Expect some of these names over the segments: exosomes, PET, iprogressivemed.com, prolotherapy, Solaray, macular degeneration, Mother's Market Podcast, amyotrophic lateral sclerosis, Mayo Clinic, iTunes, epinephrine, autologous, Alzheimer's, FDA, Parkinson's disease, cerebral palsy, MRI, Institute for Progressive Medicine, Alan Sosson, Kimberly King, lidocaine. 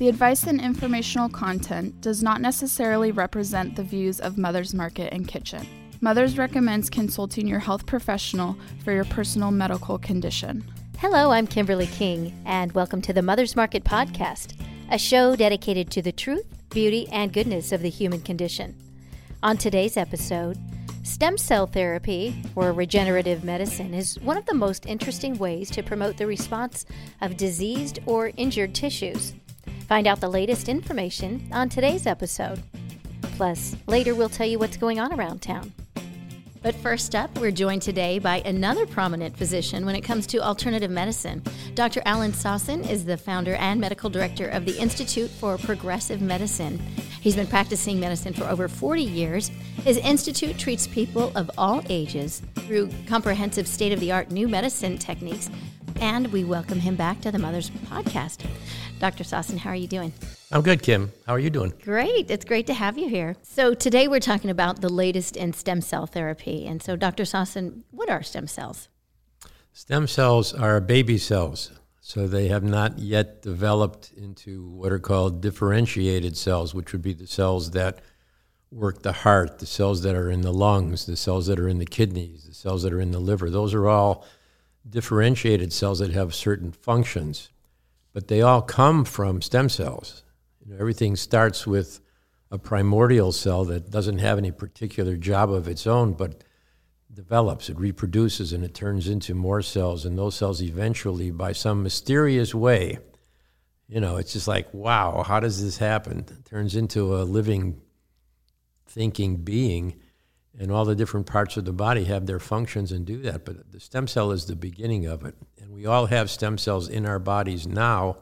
The advice and informational content does not necessarily represent the views of Mother's Market and Kitchen. Mother's recommends consulting your health professional for your personal medical condition. Hello, I'm Kimberly King, and welcome to the Mother's Market Podcast, a show dedicated to the truth, beauty, and goodness of the human condition. On today's episode, stem cell therapy, or regenerative medicine, is one of the most interesting ways to promote the response of diseased or injured tissues. Find out the latest information on today's episode. Plus, later we'll tell you what's going on around town. But first up, we're joined today by another prominent physician when it comes to alternative medicine. Dr. Alan Sosson is the founder and medical director of the Institute for Progressive Medicine. He's been practicing medicine for over 40 years. His institute treats people of all ages through comprehensive state-of-the-art new medicine techniques, and we welcome him back to the Mother's Podcast. Dr. Sosson, how are you doing? I'm good, Kim. How are you doing? Great. It's great to have you here. So today we're talking about the latest in stem cell therapy. And so, Dr. Sosson, what are stem cells? Stem cells are baby cells. So they have not yet developed into what are called differentiated cells, which would be the cells that work the heart, the cells that are in the lungs, the cells that are in the kidneys, the cells that are in the liver. Those are all differentiated cells that have certain functions. But they all come from stem cells. You know, everything starts with a primordial cell that doesn't have any particular job of its own, but develops, it reproduces, and it turns into more cells. And those cells eventually, by some mysterious way, you know, it's just like, wow, how does this happen? It turns into a living, thinking being, and all the different parts of the body have their functions and do that. But the stem cell is the beginning of it. And we all have stem cells in our bodies now,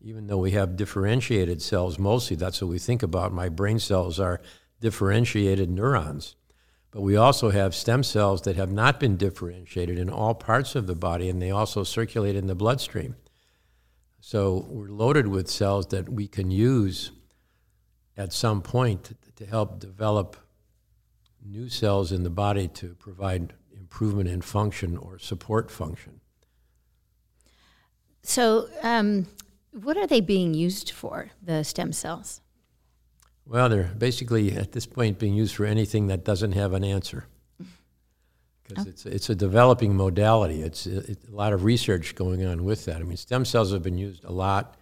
even though we have differentiated cells mostly. That's what we think about. My brain cells are differentiated neurons. But we also have stem cells that have not been differentiated in all parts of the body, and they also circulate in the bloodstream. So we're loaded with cells that we can use at some point to help develop new cells in the body to provide improvement in function or support function. So what are they being used for, the stem cells? Well, they're basically, at this point, being used for anything that doesn't have an answer. Because it's a developing modality. It's a lot of research going on with that. I mean, stem cells have been used a lot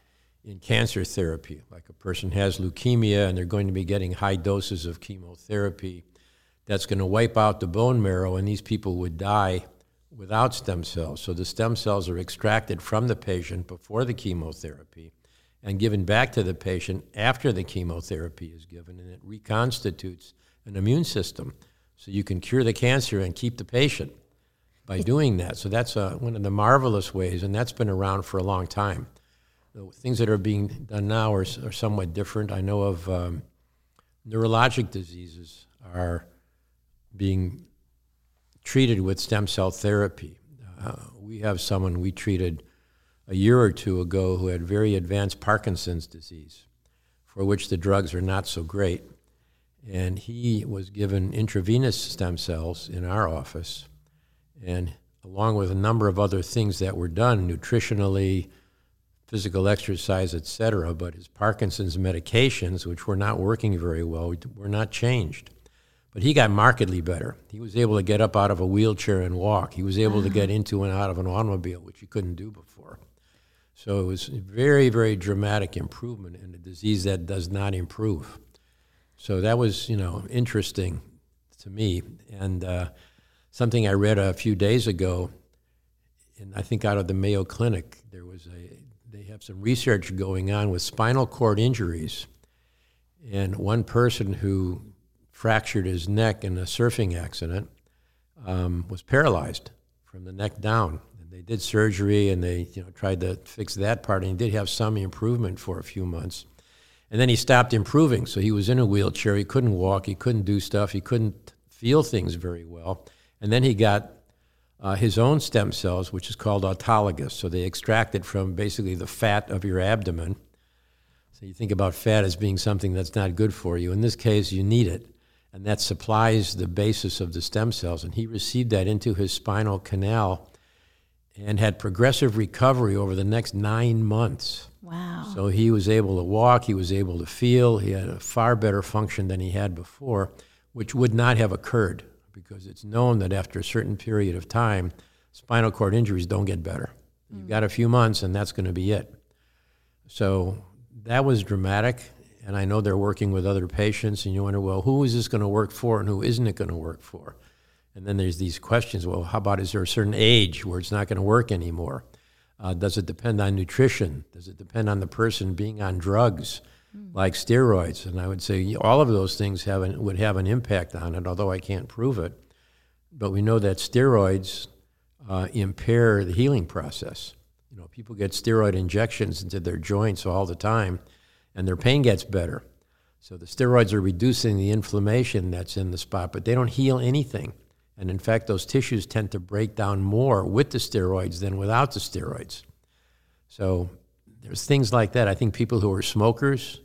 in cancer therapy. Like a person has leukemia, and they're going to be getting high doses of chemotherapy that's going to wipe out the bone marrow, and these people would die without stem cells. So the stem cells are extracted from the patient before the chemotherapy and given back to the patient after the chemotherapy is given, and it reconstitutes an immune system. So you can cure the cancer and keep the patient by doing that. So that's one of the marvelous ways, and that's been around for a long time. The things that are being done now are somewhat different. I know of neurologic diseases are being treated with stem cell therapy. We have someone we treated a year or two ago who had very advanced Parkinson's disease, for which the drugs are not so great. And he was given intravenous stem cells in our office, and along with a number of other things that were done nutritionally, physical exercise, etc. But his Parkinson's medications, which were not working very well, were not changed. But he got markedly better. He was able to get up out of a wheelchair and walk. He was able to get into and out of an automobile, which he couldn't do before. So it was a very, very dramatic improvement in a disease that does not improve. So that was, you know, interesting to me. And something I read a few days ago, and I think out of the Mayo Clinic, they have some research going on with spinal cord injuries. And one person who fractured his neck in a surfing accident, was paralyzed from the neck down. And they did surgery, and they tried to fix that part, and he did have some improvement for a few months. And then he stopped improving, so he was in a wheelchair. He couldn't walk. He couldn't do stuff. He couldn't feel things very well. And then he got his own stem cells, which is called autologous. So they extract it from basically the fat of your abdomen. So you think about fat as being something that's not good for you. In this case, you need it. And that supplies the basis of the stem cells. And he received that into his spinal canal, and had progressive recovery over the next 9 months. Wow. So he was able to walk, he was able to feel, he had a far better function than he had before, which would not have occurred because it's known that after a certain period of time, spinal cord injuries don't get better. Mm. You've got a few months and that's going to be it. So that was dramatic, and I know they're working with other patients, and you wonder, well, who is this going to work for and who isn't it going to work for? And then there's these questions, well, how about is there a certain age where it's not going to work anymore? Does it depend on nutrition? Does it depend on the person being on drugs like steroids? And I would say all of those things would have an impact on it, although I can't prove it. But we know that steroids impair the healing process. You know, people get steroid injections into their joints all the time, and their pain gets better. So the steroids are reducing the inflammation that's in the spot, but they don't heal anything. And in fact, those tissues tend to break down more with the steroids than without the steroids. So there's things like that. I think people who are smokers,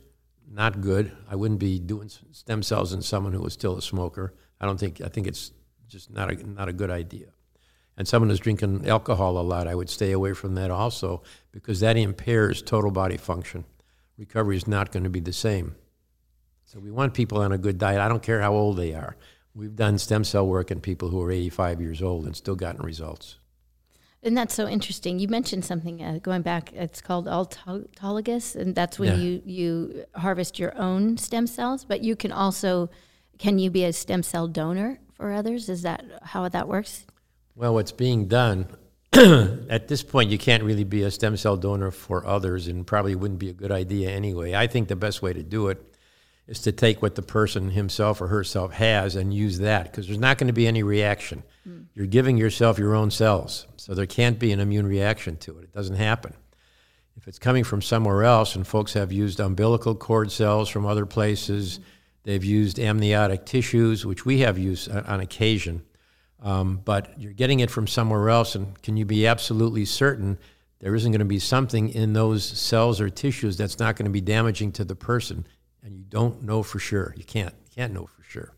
not good. I wouldn't be doing stem cells in someone who was still a smoker. I think it's just not a good idea. And someone who's drinking alcohol a lot, I would stay away from that also, because that impairs total body function. Recovery is not going to be the same. So we want people on a good diet. I don't care how old they are. We've done stem cell work in people who are 85 years old and still gotten results. And that's so interesting. You mentioned something going back. It's called autologous, and that's when you harvest your own stem cells. But you can also, can you be a stem cell donor for others? Is that how that works? Well, what's being done, at this point, you can't really be a stem cell donor for others, and probably wouldn't be a good idea anyway. I think the best way to do it is to take what the person himself or herself has and use that, because there's not going to be any reaction. Mm. You're giving yourself your own cells, so there can't be an immune reaction to it. It doesn't happen. If it's coming from somewhere else, and folks have used umbilical cord cells from other places, they've used amniotic tissues, which we have used on occasion, but you're getting it from somewhere else, and can you be absolutely certain there isn't going to be something in those cells or tissues that's not going to be damaging to the person? And you don't know for sure. You can't know for sure.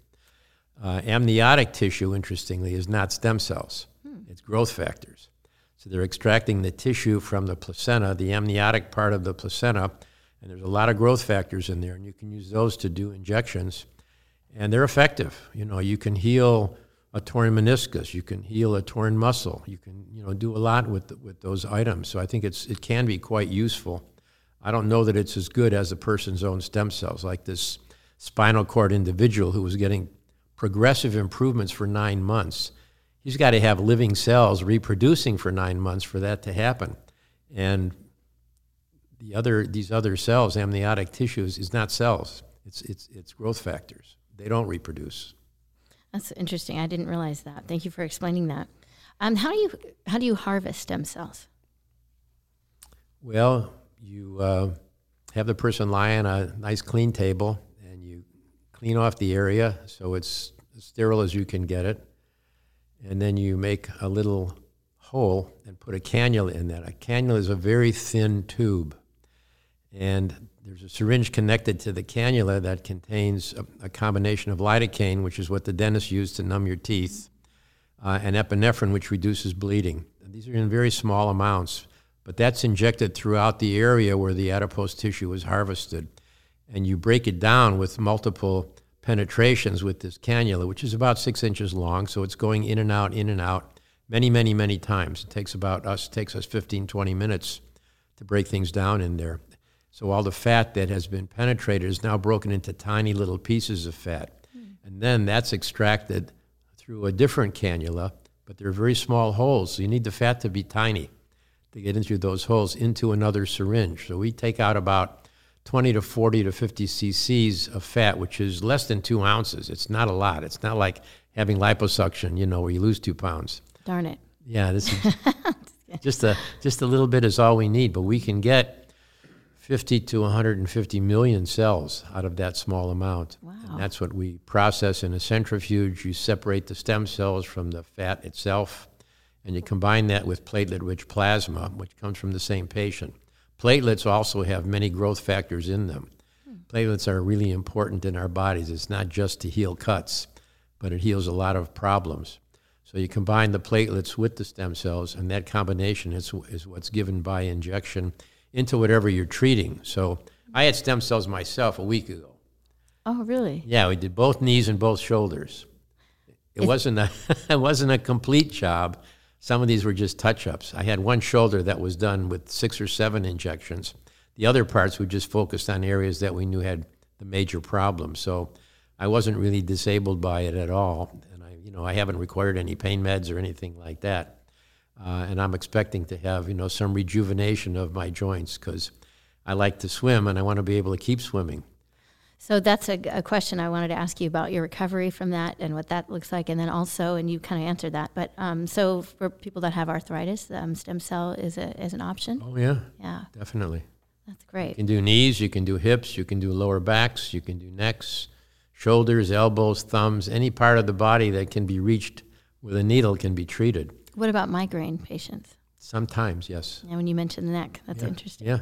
Amniotic tissue, interestingly, is not stem cells. It's growth factors. So they're extracting the tissue from the placenta, the amniotic part of the placenta, and there's a lot of growth factors in there, and you can use those to do injections, and they're effective. You know, you can heal a torn meniscus, you can heal a torn muscle, you can, you know, do a lot with those items. So I think it can be quite useful. I don't know that it's as good as a person's own stem cells, like this spinal cord individual who was getting progressive improvements for 9 months. He's got to have living cells reproducing for 9 months for that to happen. And these other cells, amniotic tissues, is not cells. It's growth factors. They don't reproduce. That's interesting. I didn't realize that. Thank you for explaining that. How do you harvest stem cells? Well, you have the person lie on a nice clean table, and you clean off the area so it's as sterile as you can get it. And then you make a little hole and put a cannula in that. A cannula is a very thin tube. And there's a syringe connected to the cannula that contains a combination of lidocaine, which is what the dentist used to numb your teeth, and epinephrine, which reduces bleeding. And these are in very small amounts. But that's injected throughout the area where the adipose tissue is harvested. And you break it down with multiple penetrations with this cannula, which is about 6 inches long, so it's going in and out, many, many, many times. It takes us 15, 20 minutes to break things down in there. So all the fat that has been penetrated is now broken into tiny little pieces of fat. Mm. And then that's extracted through a different cannula, but they're very small holes, so you need the fat to be tiny to get into those holes into another syringe. So we take out about 20 to 40 to 50 cc's of fat, which is less than 2 ounces. It's not a lot. It's not like having liposuction, you know, where you lose 2 pounds. Darn it. Yeah, this is just a little bit is all we need, but we can get 50 to 150 million cells out of that small amount. Wow. And that's what we process in a centrifuge. You separate the stem cells from the fat itself, and you combine that with platelet-rich plasma, which comes from the same patient. Platelets also have many growth factors in them. Platelets are really important in our bodies. It's not just to heal cuts, but it heals a lot of problems. So you combine the platelets with the stem cells, and that combination is what's given by injection into whatever you're treating. So I had stem cells myself a week ago. Oh, really? Yeah, we did both knees and both shoulders. It wasn't a complete job. Some of these were just touch-ups. I had one shoulder that was done with 6 or 7 injections. The other parts we just focused on areas that we knew had the major problems. So I wasn't really disabled by it at all. And I haven't required any pain meds or anything like that. And I'm expecting to have, some rejuvenation of my joints because I like to swim and I want to be able to keep swimming. So that's a question I wanted to ask you about your recovery from that and what that looks like. And then also, and you kind of answered that, but so for people that have arthritis, stem cell is an option. Oh, yeah. Yeah. Definitely. That's great. You can do knees, you can do hips, you can do lower backs, you can do necks, shoulders, elbows, thumbs, any part of the body that can be reached with a needle can be treated. What about migraine patients? Sometimes, yes. Yeah, when you mentioned the neck, that's interesting. Yeah.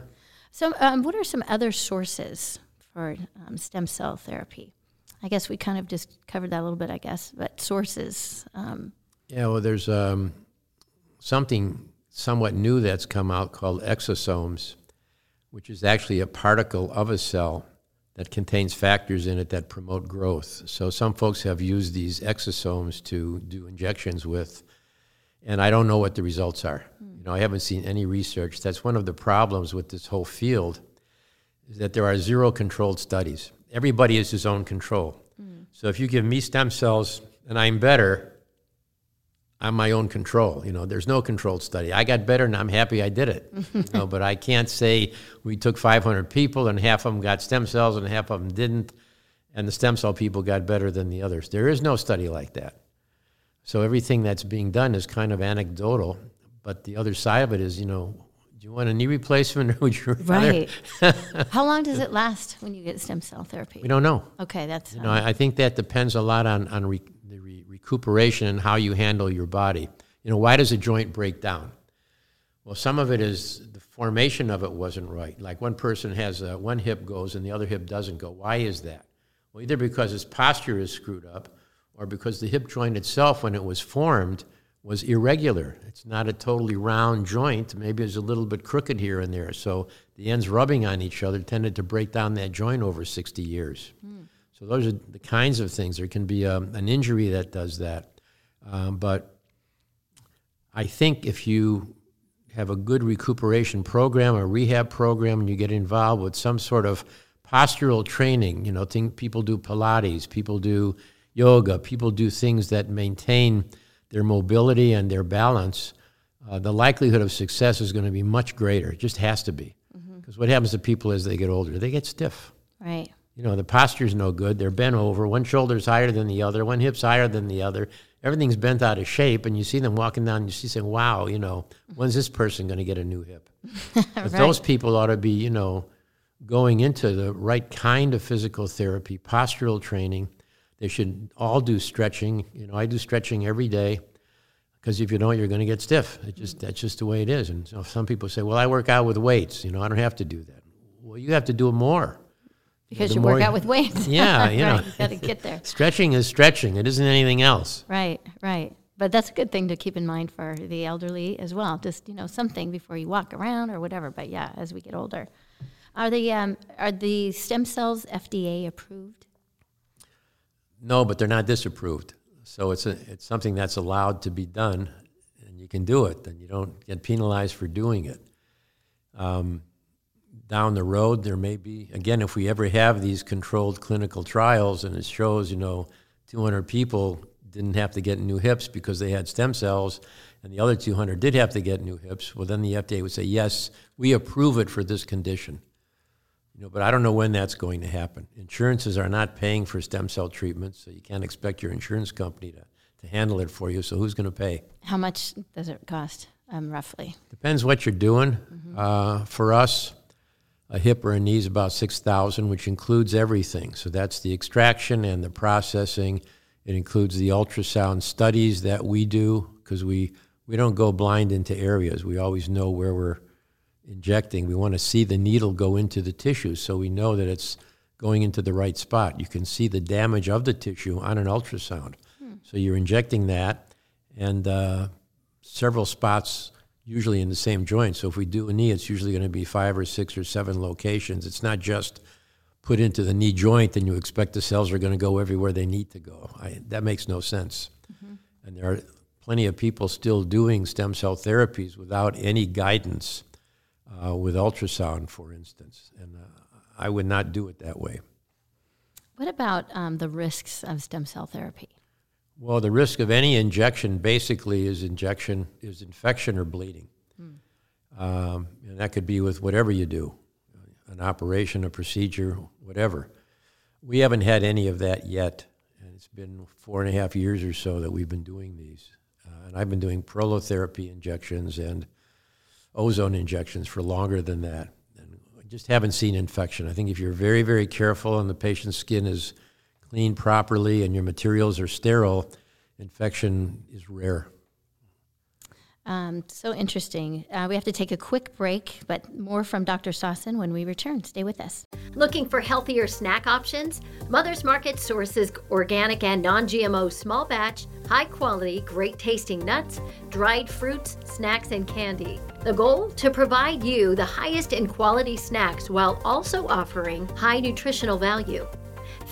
So what are some other sources for stem cell therapy? I guess we kind of just covered that a little bit, I guess, but sources. There's something somewhat new that's come out called exosomes, which is actually a particle of a cell that contains factors in it that promote growth. So some folks have used these exosomes to do injections with, and I don't know what the results are. I haven't seen any research. That's one of the problems with this whole field, is that there are 0 controlled studies. Everybody is his own control. So if you give me stem cells and I'm better, I'm my own control. There's no controlled study. I got better and I'm happy I did it. But I can't say we took 500 people and half of them got stem cells and half of them didn't, and the stem cell people got better than the others. There is no study like that. So everything that's being done is kind of anecdotal, but the other side of it is, do you want a knee replacement or would you rather? Right. How long does it last when you get stem cell therapy? We don't know. Okay, that's... I think that depends a lot on the recuperation and how you handle your body. Why does a joint break down? Well, some of it is the formation of it wasn't right. Like one person has one hip goes and the other hip doesn't go. Why is that? Well, either because his posture is screwed up or because the hip joint itself, when it was formed, was irregular. It's not a totally round joint. Maybe it's a little bit crooked here and there. So the ends rubbing on each other tended to break down that joint over 60 years. So those are the kinds of things. There can be an injury that does that. But I think if you have a good recuperation program, a rehab program, and you get involved with some sort of postural training, people do Pilates, people do yoga, people do things that maintain their mobility and their balance, the likelihood of success is going to be much greater. It just has to be. Because what happens to people as they get older? They get stiff. Right. The posture's no good. They're bent over. One shoulder's higher than the other. One hip's higher than the other. Everything's bent out of shape, and you see them walking down, and you see saying, wow, when's this person going to get a new hip? Right. Those people ought to be, going into the right kind of physical therapy, postural training. They should all do stretching. I do stretching every day because if you don't, you're going to get stiff. That's just the way it is. And so some people say, well, I work out with weights. I don't have to do that. Well, you have to do it more. Because you work out with weights. Yeah, right, you got to get there. Stretching is stretching. It isn't anything else. Right. But that's a good thing to keep in mind for the elderly as well. Just, something before you walk around or whatever. But, yeah, as we get older. Are the stem cells FDA approved? No, but they're not disapproved. So it's something that's allowed to be done, and you can do it, and you don't get penalized for doing it. Down the road, there may be, again, if we ever have these controlled clinical trials, and it shows, 200 people didn't have to get new hips because they had stem cells, and the other 200 did have to get new hips, well, then the FDA would say, yes, we approve it for this condition. But I don't know when that's going to happen. Insurances are not paying for stem cell treatments, so you can't expect your insurance company to handle it for you. So who's going to pay? How much does it cost, roughly? Depends what you're doing. For us, a hip or a knee is about $6,000, which includes everything. So that's the extraction and the processing. It includes the ultrasound studies that we do because we don't go blind into areas. We always know where we're injecting. We want to see the needle go into the tissue so we know that it's going into the right spot. You can see the damage of the tissue on an ultrasound. So you're injecting that, and several spots usually in the same joint. So if we do a knee, it's usually going to be 5 or 6 or 7 locations. It's not just put into the knee joint and you expect the cells are going to go everywhere they need to go. That makes no sense. Mm-hmm. And there are plenty of people still doing stem cell therapies without any guidance with ultrasound, for instance. And I would not do it that way. What about the risks of stem cell therapy? Well, the risk of any injection basically is infection or bleeding. Mm. And that could be with whatever you do, an operation, a procedure, whatever. We haven't had any of that yet. And it's been 4.5 years or so that we've been doing these. And I've been doing prolotherapy injections and ozone injections for longer than that. And I just haven't seen infection. I think if you're very, very careful and the patient's skin is clean properly and your materials are sterile, infection is rare. So interesting. We have to take a quick break, but more from Dr. Sosson when we return. Stay with us. Looking for healthier snack options? Mother's Market sources organic and non-GMO small batch, high quality, great tasting nuts, dried fruits, snacks, and candy. The goal? To provide you the highest in quality snacks while also offering high nutritional value.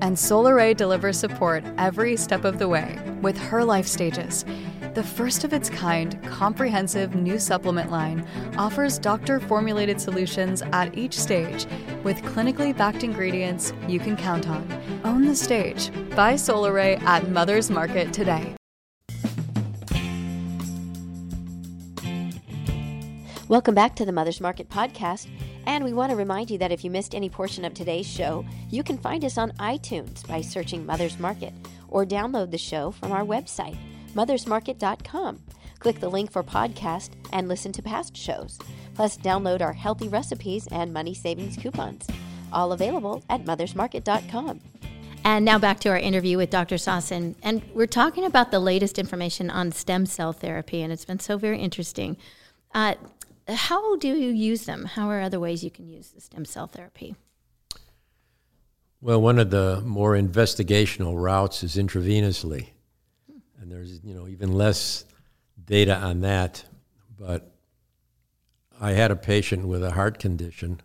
And Solaray delivers support every step of the way with Her Life Stages. The first of its kind, comprehensive new supplement line offers doctor-formulated solutions at each stage with clinically backed ingredients you can count on. Own the stage. Buy Solaray at Mother's Market today. Welcome back to the Mother's Market Podcast. And we want to remind you that if you missed any portion of today's show, you can find us on iTunes by searching Mother's Market or download the show from our website, mothersmarket.com. Click the link for podcast and listen to past shows. Plus, download our healthy recipes and money savings coupons, all available at mothersmarket.com. And now back to our interview with Dr. Sosson. And we're talking about the latest information on stem cell therapy, and it's been so very interesting. How do you use them? How are other ways you can use the stem cell therapy? Well, one of the more investigational routes is intravenously. And there's, even less data on that. But I had a patient with a heart condition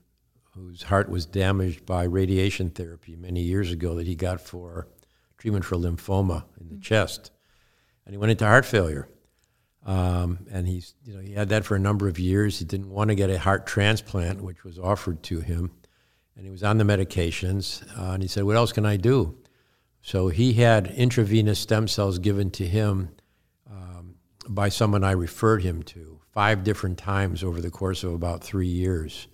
whose heart was damaged by radiation therapy many years ago that he got for treatment for lymphoma in the chest. And he went into heart failure. And he had that for a number of years. He didn't want to get a heart transplant, which was offered to him. And he was on the medications. And he said, what else can I do? So he had intravenous stem cells given to him by someone I referred him to 5 different times over the course of about 3 years.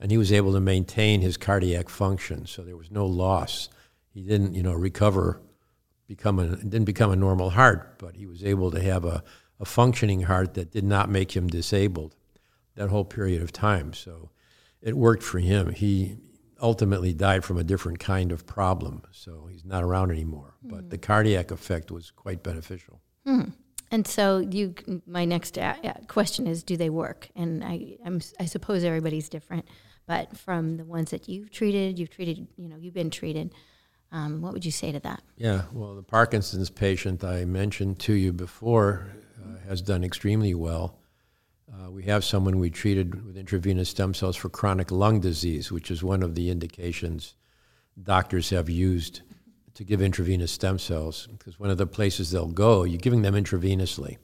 And he was able to maintain his cardiac function. So there was no loss. He didn't, recover, didn't become a normal heart, but he was able to have a functioning heart that did not make him disabled that whole period of time. So it worked for him. He ultimately died from a different kind of problem, so he's not around anymore. Mm-hmm. But the cardiac effect was quite beneficial. Mm-hmm. And so my next question is, do they work? And I suppose everybody's different, but from the ones that you've been treated, what would you say to that? Yeah, well, the Parkinson's patient I mentioned to you before has done extremely well. We have someone we treated with intravenous stem cells for chronic lung disease, which is one of the indications doctors have used to give intravenous stem cells, because one of the places they'll go, you're giving them intravenously,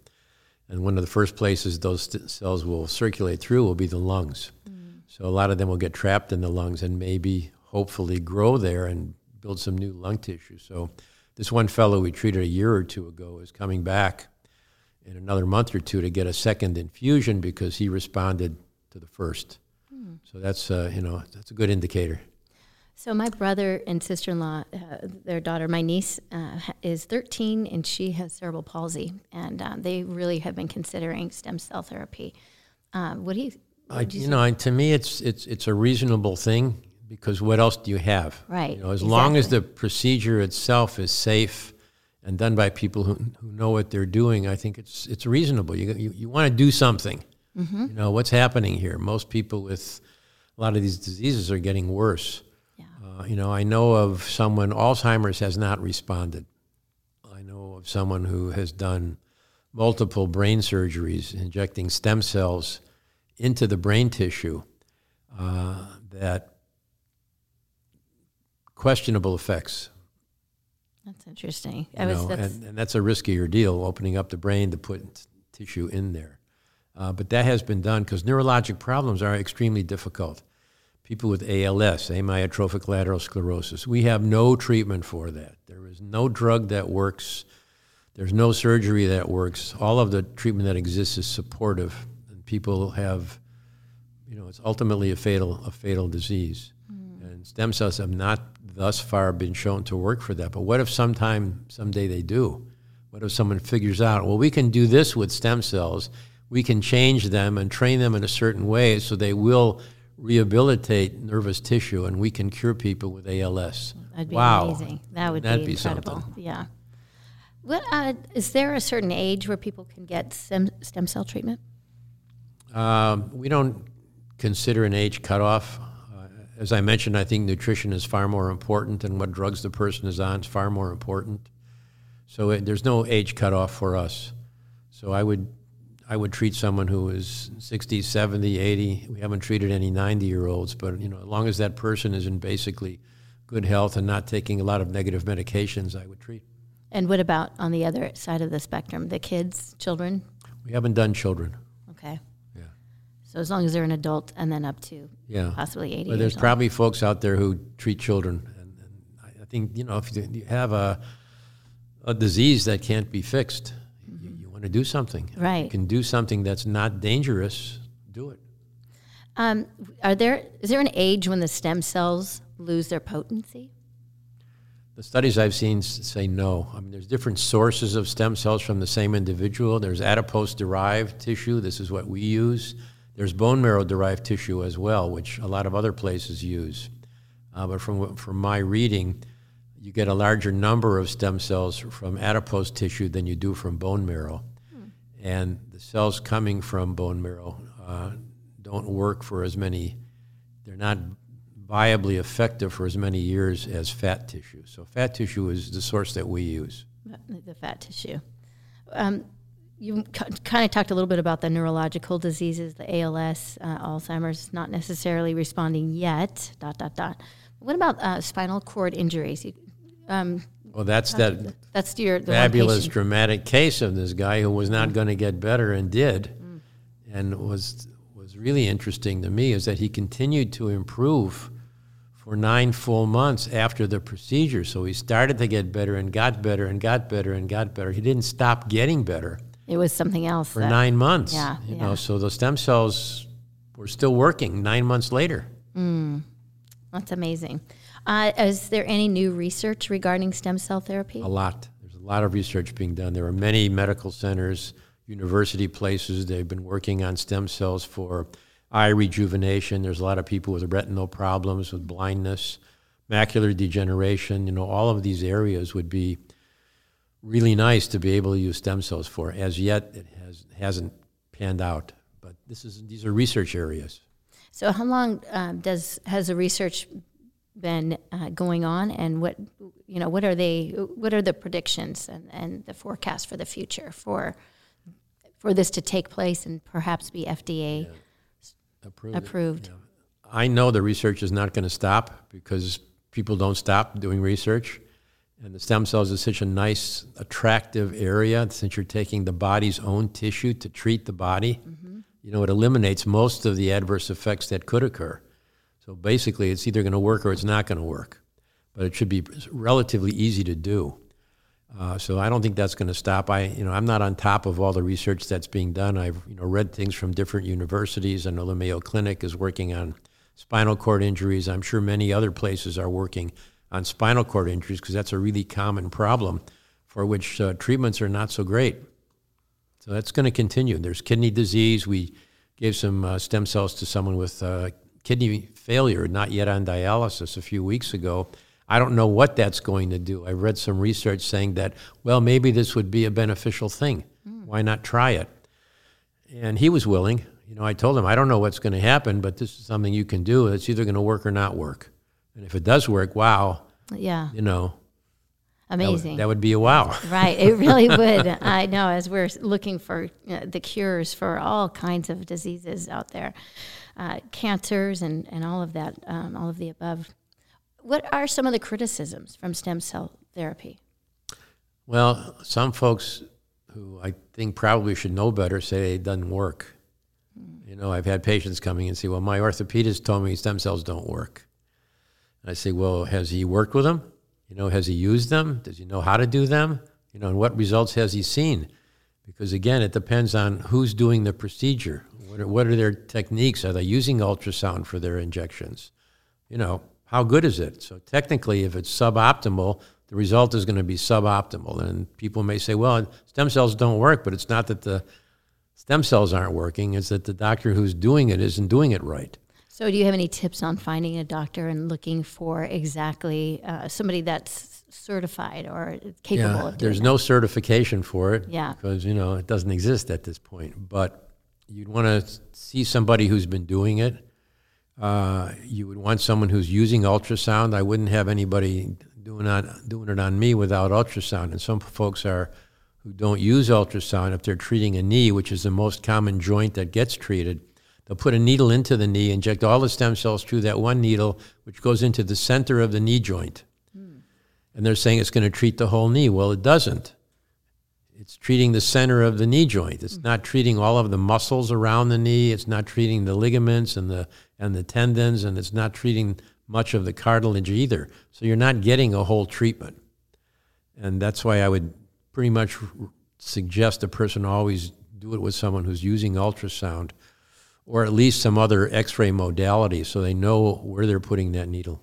and one of the first places those cells will circulate through will be the lungs. Mm. So a lot of them will get trapped in the lungs and maybe hopefully grow there and build some new lung tissue. So this one fellow we treated a year or two ago is coming back in another month or two to get a second infusion because he responded to the first. Hmm. So that's a good indicator. So my brother and sister-in-law, their daughter, my niece, is 13 and she has cerebral palsy, and they really have been considering stem cell therapy. What do you To me, it's a reasonable thing, because what else do you have? Right. You know, as long as the procedure itself is safe and done by people who know what they're doing, I think it's reasonable. You want to do something. Mm-hmm. You know, what's happening here? Most people with a lot of these diseases are getting worse. Yeah. You know, I know of someone, Alzheimer's has not responded. I know of someone who has done multiple brain surgeries, injecting stem cells into the brain tissue that questionable effects. That's interesting. And that's a riskier deal, opening up the brain to put tissue in there. But that has been done because neurologic problems are extremely difficult. People with ALS, amyotrophic lateral sclerosis, we have no treatment for that. There is no drug that works. There's no surgery that works. All of the treatment that exists is supportive. And people have, you know, it's ultimately a fatal disease. Mm. And stem cells have not thus far been shown to work for that. But what if someday they do? What if someone figures out, well, we can do this with stem cells. We can change them and train them in a certain way so they will rehabilitate nervous tissue, and we can cure people with ALS. That'd be amazing. That would be incredible. Yeah. What, is there a certain age where people can get stem cell treatment? We don't consider an age cutoff. As I mentioned, I think nutrition is far more important, and what drugs the person is on is far more important. So there's no age cutoff for us. So I would treat someone who is 60, 70, 80. We haven't treated any 90-year-olds, but you know, as long as that person is in basically good health and not taking a lot of negative medications, I would treat. And what about on the other side of the spectrum, the kids, children? We haven't done children. Okay. Yeah. So as long as they're an adult and then up to possibly 80. Well, there's probably folks out there who treat children. And I think, you know, if you have a disease that can't be fixed, to do something. Right. You can do something that's not dangerous, do it. Is there an age when the stem cells lose their potency? The studies I've seen say no. I mean, there's different sources of stem cells from the same individual. There's adipose-derived tissue. This is what we use. There's bone marrow-derived tissue as well, which a lot of other places use. But from my reading, you get a larger number of stem cells from adipose tissue than you do from bone marrow. And the cells coming from bone marrow don't work for as many, they're not viably effective for as many years as fat tissue. So fat tissue is the source that we use. The fat tissue. You kind of talked a little bit about the neurological diseases, the ALS, Alzheimer's, not necessarily responding yet, ... What about spinal cord injuries? Well, that's your fabulous, dramatic case of this guy who was not going to get better and did. Mm. And was really interesting to me is that he continued to improve for 9 full months after the procedure. So he started to get better and got better and got better and got better. He didn't stop getting better. It was something else. For 9 months. Yeah, you know, so those stem cells were still working 9 months later. Mm. That's amazing. Is there any new research regarding stem cell therapy? A lot. There's a lot of research being done. There are many medical centers, university places. They've been working on stem cells for eye rejuvenation. There's a lot of people with retinal problems, with blindness, macular degeneration. You know, all of these areas would be really nice to be able to use stem cells for. As yet, it hasn't panned out. But these are research areas. So how long has the research been going on, and what are the predictions and the forecast for the future for this to take place and perhaps be FDA approved? Yeah. I know the research is not going to stop because people don't stop doing research, and the stem cells is such a nice, attractive area since you're taking the body's own tissue to treat the body. Mm-hmm. You know, it eliminates most of the adverse effects that could occur. So basically, it's either going to work or it's not going to work. But it should be relatively easy to do. So I don't think that's going to stop. I'm not on top of all the research that's being done. I've read things from different universities. I know the Mayo Clinic is working on spinal cord injuries. I'm sure many other places are working on spinal cord injuries because that's a really common problem for which treatments are not so great. So that's going to continue. There's kidney disease. We gave some stem cells to someone with kidney failure, not yet on dialysis, a few weeks ago. I don't know what that's going to do. I read some research saying that, well, maybe this would be a beneficial thing. Why not try it? And he was willing. You know, I told him, I don't know what's going to happen, but this is something you can do. It's either going to work or not work. And if it does work, wow. Yeah. You know. Amazing. That would be a wow. Right. It really would. I know, as we're looking for the cures for all kinds of diseases out there, cancers and all of that, all of the above. What are some of the criticisms from stem cell therapy? Well, some folks who I think probably should know better say it doesn't work. You know, I've had patients coming and say, well, my orthopedist told me stem cells don't work. And I say, well, has he worked with them? You know, has he used them? Does he know how to do them? You know, and what results has he seen? Because, again, it depends on who's doing the procedure. What are their techniques? Are they using ultrasound for their injections? You know, how good is it? So technically, if it's suboptimal, the result is going to be suboptimal. And people may say, well, stem cells don't work, but it's not that the stem cells aren't working. It's that the doctor who's doing it isn't doing it right. So do you have any tips on finding a doctor and looking for exactly somebody that's certified or capable of doing it? There's no certification for it because, you know, it doesn't exist at this point. But you'd want to see somebody who's been doing it. You would want someone who's using ultrasound. I wouldn't have anybody doing it on me without ultrasound. And some folks are who don't use ultrasound, if they're treating a knee, which is the most common joint that gets treated, they'll put a needle into the knee, inject all the stem cells through that one needle, which goes into the center of the knee joint. And they're saying it's going to treat the whole knee. Well, it doesn't. It's treating the center of the knee joint. It's not treating all of the muscles around the knee. It's not treating the ligaments and the tendons, and it's not treating much of the cartilage either. So you're not getting a whole treatment. And that's why I would pretty much suggest a person always do it with someone who's using ultrasound, or at least some other x-ray modality, so they know where they're putting that needle.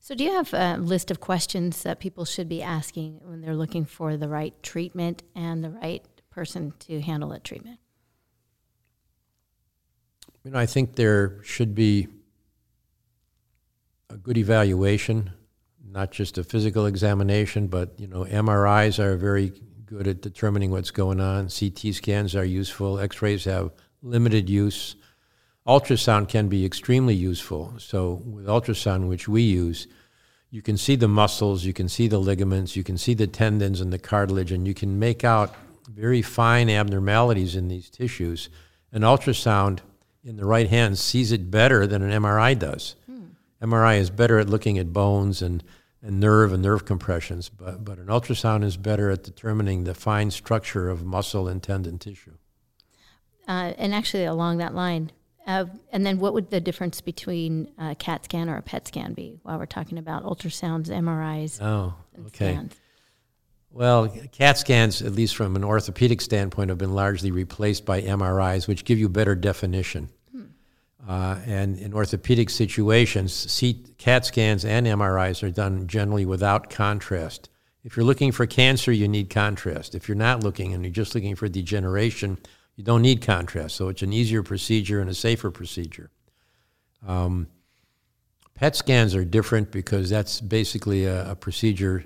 So do you have a list of questions that people should be asking when they're looking for the right treatment and the right person to handle that treatment? You know, I think there should be a good evaluation, not just a physical examination, but, you know, MRIs are very good at determining what's going on. CT scans are useful. X-rays have limited use. Ultrasound can be extremely useful. So with ultrasound, which we use, you can see the muscles, you can see the ligaments, you can see the tendons and the cartilage, and you can make out very fine abnormalities in these tissues. An ultrasound in the right hand sees it better than an MRI does. MRI is better at looking at bones and nerve compressions, but an ultrasound is better at determining the fine structure of muscle and tendon tissue. And actually along that line, and then what would the difference between a CAT scan or a PET scan be while we're talking about ultrasounds, MRIs, and scans? Well, CAT scans, at least from an orthopedic standpoint, have been largely replaced by MRIs, which give you better definition. And in orthopedic situations, CAT scans and MRIs are done generally without contrast. If you're looking for cancer, you need contrast. If you're not looking and you're just looking for degeneration, you don't need contrast, so it's an easier procedure and a safer procedure. PET scans are different because that's basically a procedure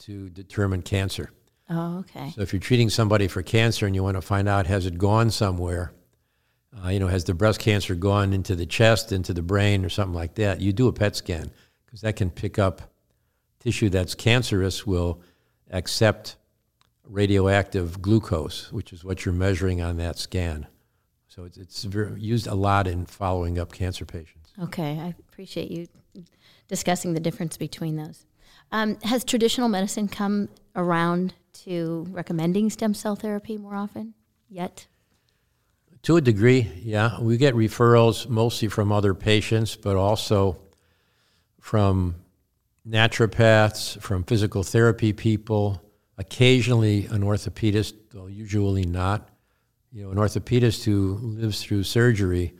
to determine cancer. Oh, okay. So if you're treating somebody for cancer and you want to find out, has it gone somewhere, you know, has the breast cancer gone into the chest, into the brain, or something like that, you do a PET scan because that can pick up tissue that's cancerous will accept radioactive glucose, which is what you're measuring on that scan. So it's used a lot in following up cancer patients. Okay, I appreciate you discussing the difference between those. Has traditional medicine come around to recommending stem cell therapy more often yet? To a degree, yeah. We get referrals mostly from other patients, but also from naturopaths, from physical therapy people, occasionally an orthopedist, though usually not. You know, an orthopedist who lives through surgery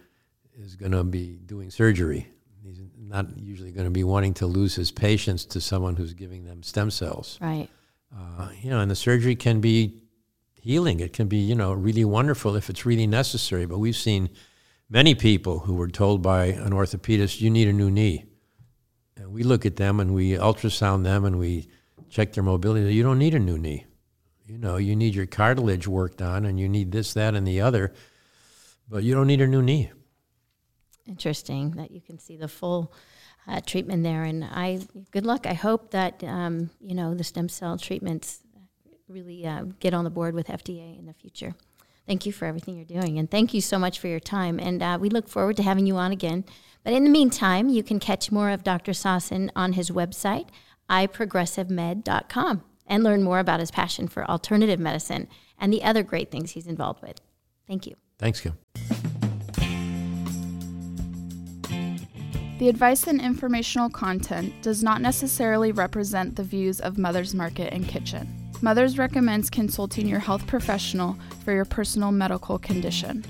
is going to be doing surgery. He's not usually going to be wanting to lose his patients to someone who's giving them stem cells. Right. You know, and the surgery can be healing. It can be, you know, really wonderful if it's really necessary. But we've seen many people who were told by an orthopedist, you need a new knee. And we look at them and we ultrasound them and we check their mobility. You don't need a new knee. You know, you need your cartilage worked on and you need this, that, and the other, but you don't need a new knee. Interesting that you can see the full treatment there. And good luck. I hope that, you know, the stem cell treatments really get on the board with FDA in the future. Thank you for everything you're doing. And thank you so much for your time. And we look forward to having you on again. But in the meantime, you can catch more of Dr. Sosson on his website, iprogressivemed.com, and learn more about his passion for alternative medicine and the other great things he's involved with. Thank you. Thanks, Kim. The advice and informational content does not necessarily represent the views of Mother's Market and Kitchen. Mother's recommends consulting your health professional for your personal medical condition.